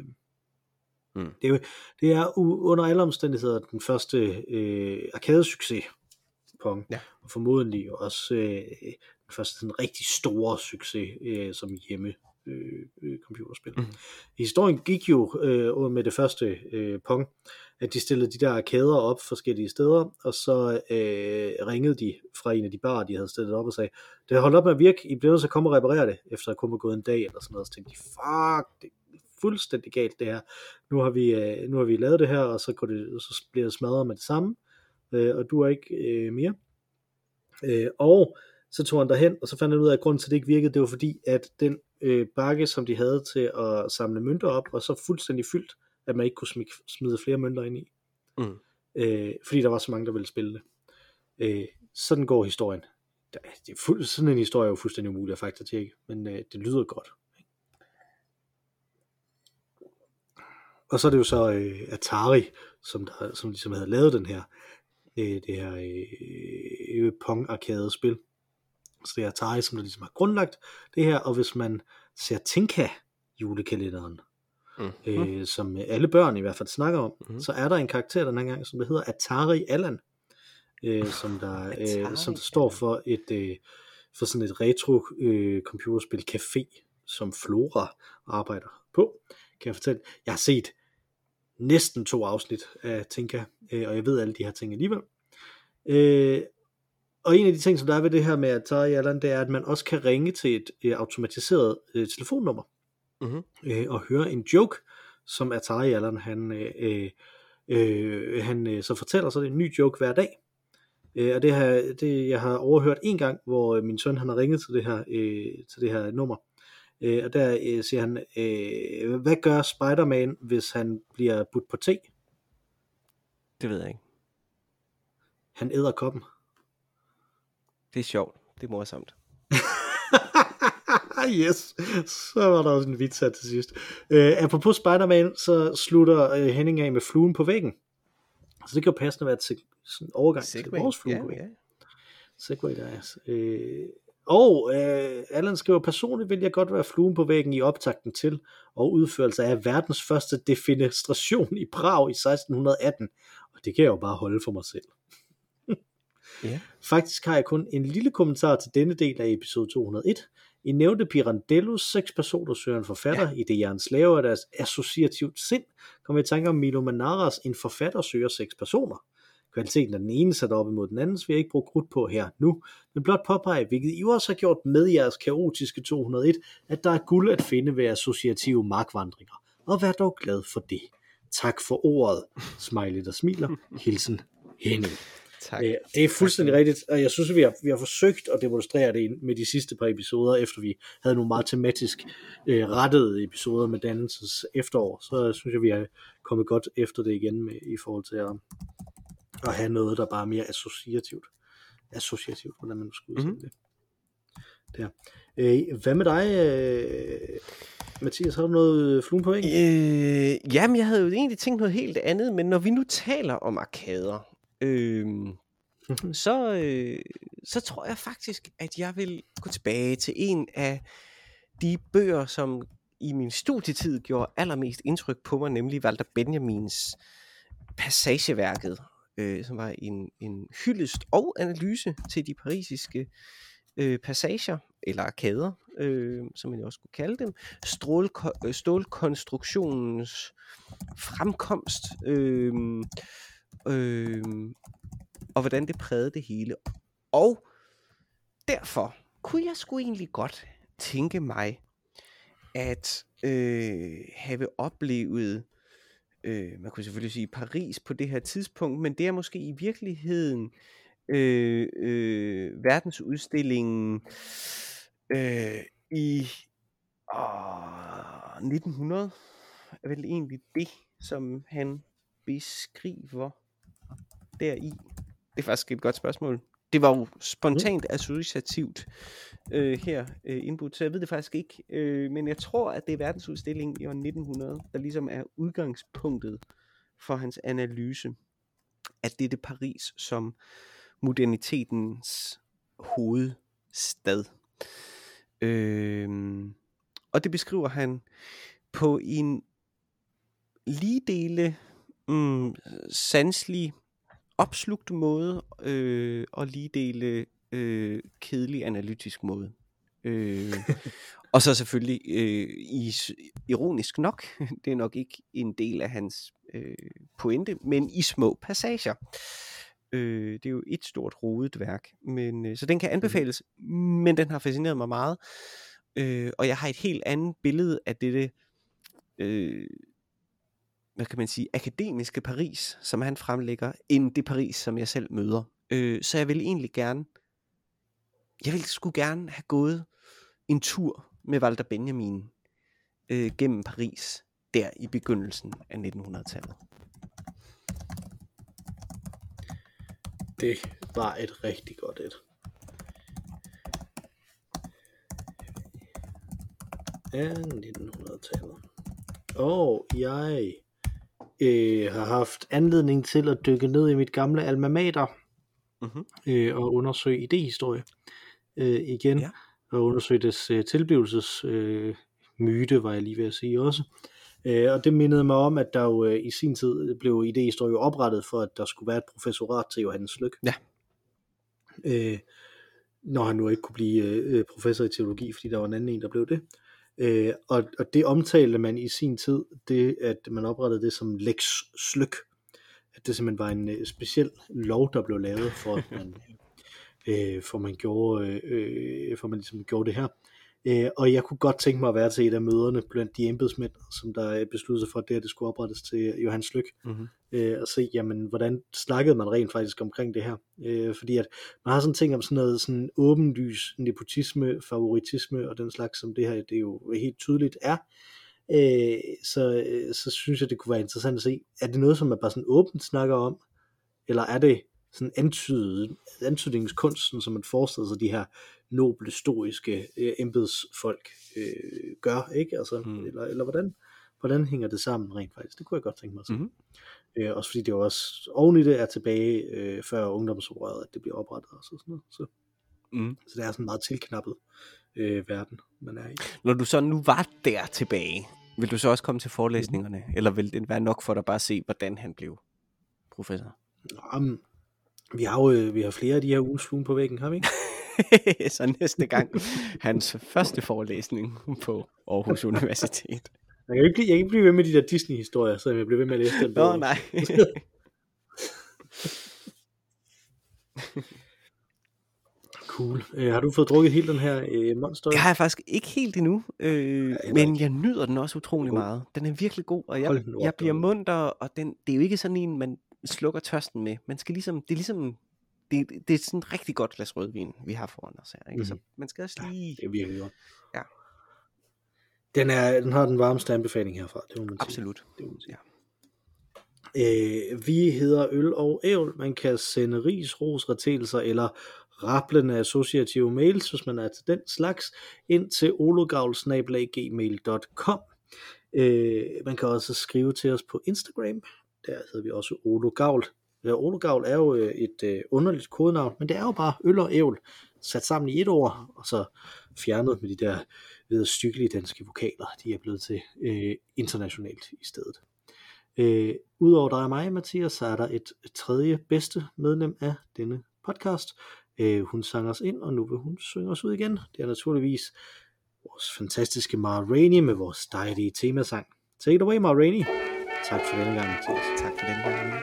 det er under alle omstændigheder den første arcade-succes Pong, ja. Og formodentlig også først en rigtig stor succes som hjemme computerspil. Mm-hmm. Historien gik jo med det første Pong, at de stillede de der arkader op forskellige steder, og så ringede de fra en af de barer, de havde stillet op og sagde, det har holdt op med at virke, I bliver nødt til at komme og reparere det, efter at kun var gået en dag eller sådan noget, så tænkte de, fuck, det er fuldstændig galt det her, nu har vi lavet det her, og så bliver det smadret med det samme, og du er ikke mere. Og så tog han derhen, og så fandt han ud af, at grunden til, at det ikke virkede, det var fordi, at den bakke, som de havde til at samle mønter op, var så fuldstændig fyldt, at man ikke kunne smide flere mønter ind i. Mm. Fordi der var så mange, der ville spille det. Sådan går historien. Det er sådan en historie er jo fuldstændig umulig at faktatjekke, men det lyder godt. Og så er det jo så Atari, som ligesom havde lavet den her, det her Pong-arkadespil. Så det er Atari, som der ligesom har grundlagt det her, og hvis man ser Tinka-julekalenderen, som alle børn i hvert fald snakker om, så er der en karakter den her gang, som der hedder Atari Allan, som der står for for sådan et retro computerspil café, som Flora arbejder på. Kan jeg fortælle? Jeg har set næsten 2 afsnit af Tinka, og jeg ved alle de her ting alligevel. Og en af de ting, som der er ved det her med Atari Allan, det er, at man også kan ringe til et automatiseret telefonnummer og høre en joke, som Atari Allan han så fortæller, så det er en ny joke hver dag. Og jeg har overhørt en gang, hvor min søn han har ringet til det her nummer. Og der siger han, hvad gør Spider-Man, hvis han bliver budt på te? Det ved jeg ikke. Han æder koppen. Det er sjovt. Det er morsomt. Yes, så var der også en vits her til sidst. Apropos Spider-Man, så slutter Henning af med fluen på væggen. Så det kan jo passende være en overgang til vores flue på væggen. Segway, der er. Og Allan skriver, personligt vil jeg godt være fluen på væggen i optakten til og udførelse af verdens første defenestration i Prag i 1618. Og det kan jeg jo bare holde for mig selv. Yeah. Faktisk har jeg kun en lille kommentar til denne del af episode 201. I nævnte Pirandellos 6 personer søger en forfatter, i det jern slaver af deres associativt sind, kom jeg i tanke om Milo Manaras En forfatter søger 6 personer. Kvaliteten af den ene sat op imod den anden, så vil jeg ikke bruge krudt på her nu, men blot påpege, hvilket I også har gjort med jeres kaotiske 201, at der er guld at finde ved associative markvandringer. Og vær dog glad for det. Tak for ordet. Smiley der smiler. Hilsen Henning. Tak. Det er fuldstændig rigtigt, og jeg synes, at vi har forsøgt at demonstrere det med de sidste par episoder, efter vi havde nogle meget tematisk rettede episoder med dannelses efterår, så synes jeg, vi er kommet godt efter det igen med, i forhold til at have noget, der bare er mere associativt. Associativt, hvordan man skal udsætte det. Der. Hvad med dig, Mathias? Har du noget fluen på væggen? Jamen, jeg havde jo egentlig tænkt noget helt andet, men når vi nu taler om arkader, så tror jeg faktisk, at jeg vil gå tilbage til en af de bøger, som i min studietid gjorde allermest indtryk på mig, nemlig Walter Benjamins Passageværket, som var en hyldest og analyse til de parisiske passager, eller arkader, som man også kunne kalde dem, stålkonstruktionens fremkomst, og hvordan det prægede det hele. Og derfor kunne jeg sgu egentlig godt tænke mig at have oplevet, man kunne selvfølgelig sige Paris på det her tidspunkt, men det er måske i virkeligheden verdensudstillingen i 1900 er vel egentlig det, som han beskriver deri. Det er faktisk et godt spørgsmål. Det var jo spontant associativt her indbudt, så jeg ved det faktisk ikke. Men jeg tror, at det er verdensudstillingen i år 1900, der ligesom er udgangspunktet for hans analyse af dette Paris som modernitetens hovedstad. Og det beskriver han på en lige dele sanselig opslugt måde og lige dele kedelig analytisk måde. Og så selvfølgelig ironisk nok, det er nok ikke en del af hans pointe, men i små passager. Det er jo et stort rodet værk, men, så den kan anbefales, men den har fascineret mig meget. Og jeg har et helt andet billede af dette hvad kan man sige, akademiske Paris, som han fremlægger, end det Paris, som jeg selv møder. Så jeg ville egentlig gerne, jeg ville gerne have gået en tur med Walter Benjamin gennem Paris, der i begyndelsen af 1900-tallet. Det var et rigtig godt et. Ja, 1900-tallet. Jeg har haft anledning til at dykke ned i mit gamle alma mater og undersøge idehistorie igen, og undersøge dets tilblivelsesmyte, var jeg lige ved at sige også. Og det mindede mig om, at der jo i sin tid blev idehistorie oprettet for, at der skulle være et professorat til Johannes Lykke. Ja. Når han nu ikke kunne blive professor i teologi, fordi der var en anden en, der blev det. Og det omtalte man i sin tid, det at man oprettede det som Lex Sløk, at det simpelthen var en speciel lov, der blev lavet for at man, for man gjorde det her. Og jeg kunne godt tænke mig at være til et af møderne blandt de embedsmænd, som der besluttede sig for, at det skulle oprettes til Johannes Lykke, og se, jamen, hvordan snakkede man rent faktisk omkring det her, fordi at man har sådan ting om sådan noget sådan åbenlys nepotisme, favoritisme og den slags, som det her, det jo helt tydeligt er, så synes jeg, det kunne være interessant at se, er det noget, som man bare sådan åbent snakker om, eller er det sådan antydningskunsten, som man forestiller sig, de her noble, stoiske embedsfolk gør, ikke? Altså, eller hvordan hænger det sammen rent faktisk? Det kunne jeg godt tænke mig at se. Også fordi det jo også oven i det er tilbage før ungdomsoprøret, at det bliver oprettet og sådan noget. Så det er sådan en meget tilknappet verden, man er i. Når du så nu var der tilbage, vil du så også komme til forelæsningerne? Eller vil det være nok for dig bare at se, hvordan han blev professor? Jamen, vi har flere af de her ugens fluen på væggen, har vi ikke? Så næste gang, hans første forelæsning på Aarhus Universitet. Jeg kan ikke blive ved med de der Disney-historier, så jeg bliver ved med at læse den. Nå, nej. Cool. Har du fået drukket hele den her monster? Jeg har faktisk ikke helt endnu, men jeg nyder den også utrolig meget. Den er virkelig god, og jeg bliver munter, og det er jo ikke sådan en, man slukker tørsten med. Man skal ligesom, det er sådan et rigtig godt glas rødvin, vi har foran os her. Ikke? Så man skal også lige... det er virkelig godt. Ja. Den har den varmeste anbefaling herfra. Det må man sige. Absolut. Det må man sige. Ja. Vi hedder Øl og Ævl. Man kan sende ris, ros, retelser eller rablende associative mails, hvis man er til den slags, ind til ologavl@gmail.com. Man kan også skrive til os på Instagram. Der hedder vi også ologavl. Ologavl er jo et underligt kodenavn, men det er jo bare Øl og Ævl sat sammen i et ord, og så fjernet med de der styggelige danske vokaler. De er blevet til internationalt i stedet. Udover dig og mig, Mathias, så er der et tredje bedste medlem af denne podcast. Hun sang os ind, og nu vil hun synge os ud igen. Det er naturligvis vores fantastiske Mara Rainey med vores dejlige temasang. Take it away, Mara Rainey. Tak for denne gang, Mathias. Tak for denne gang.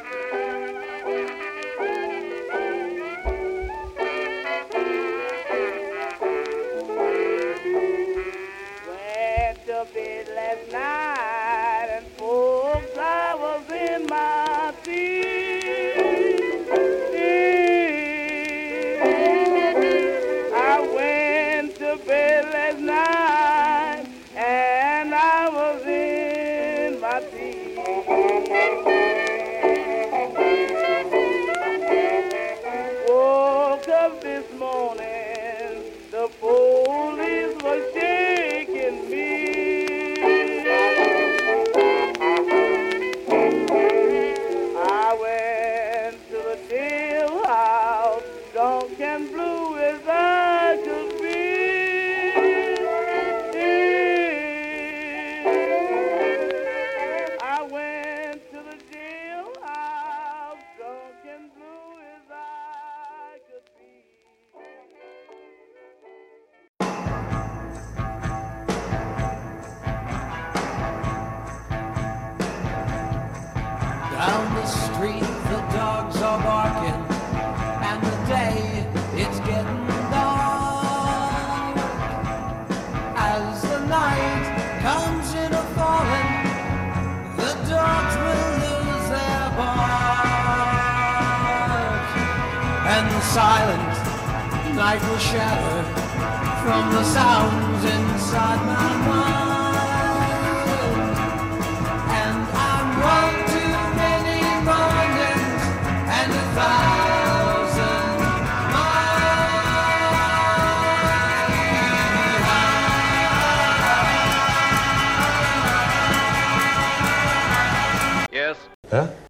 Huh?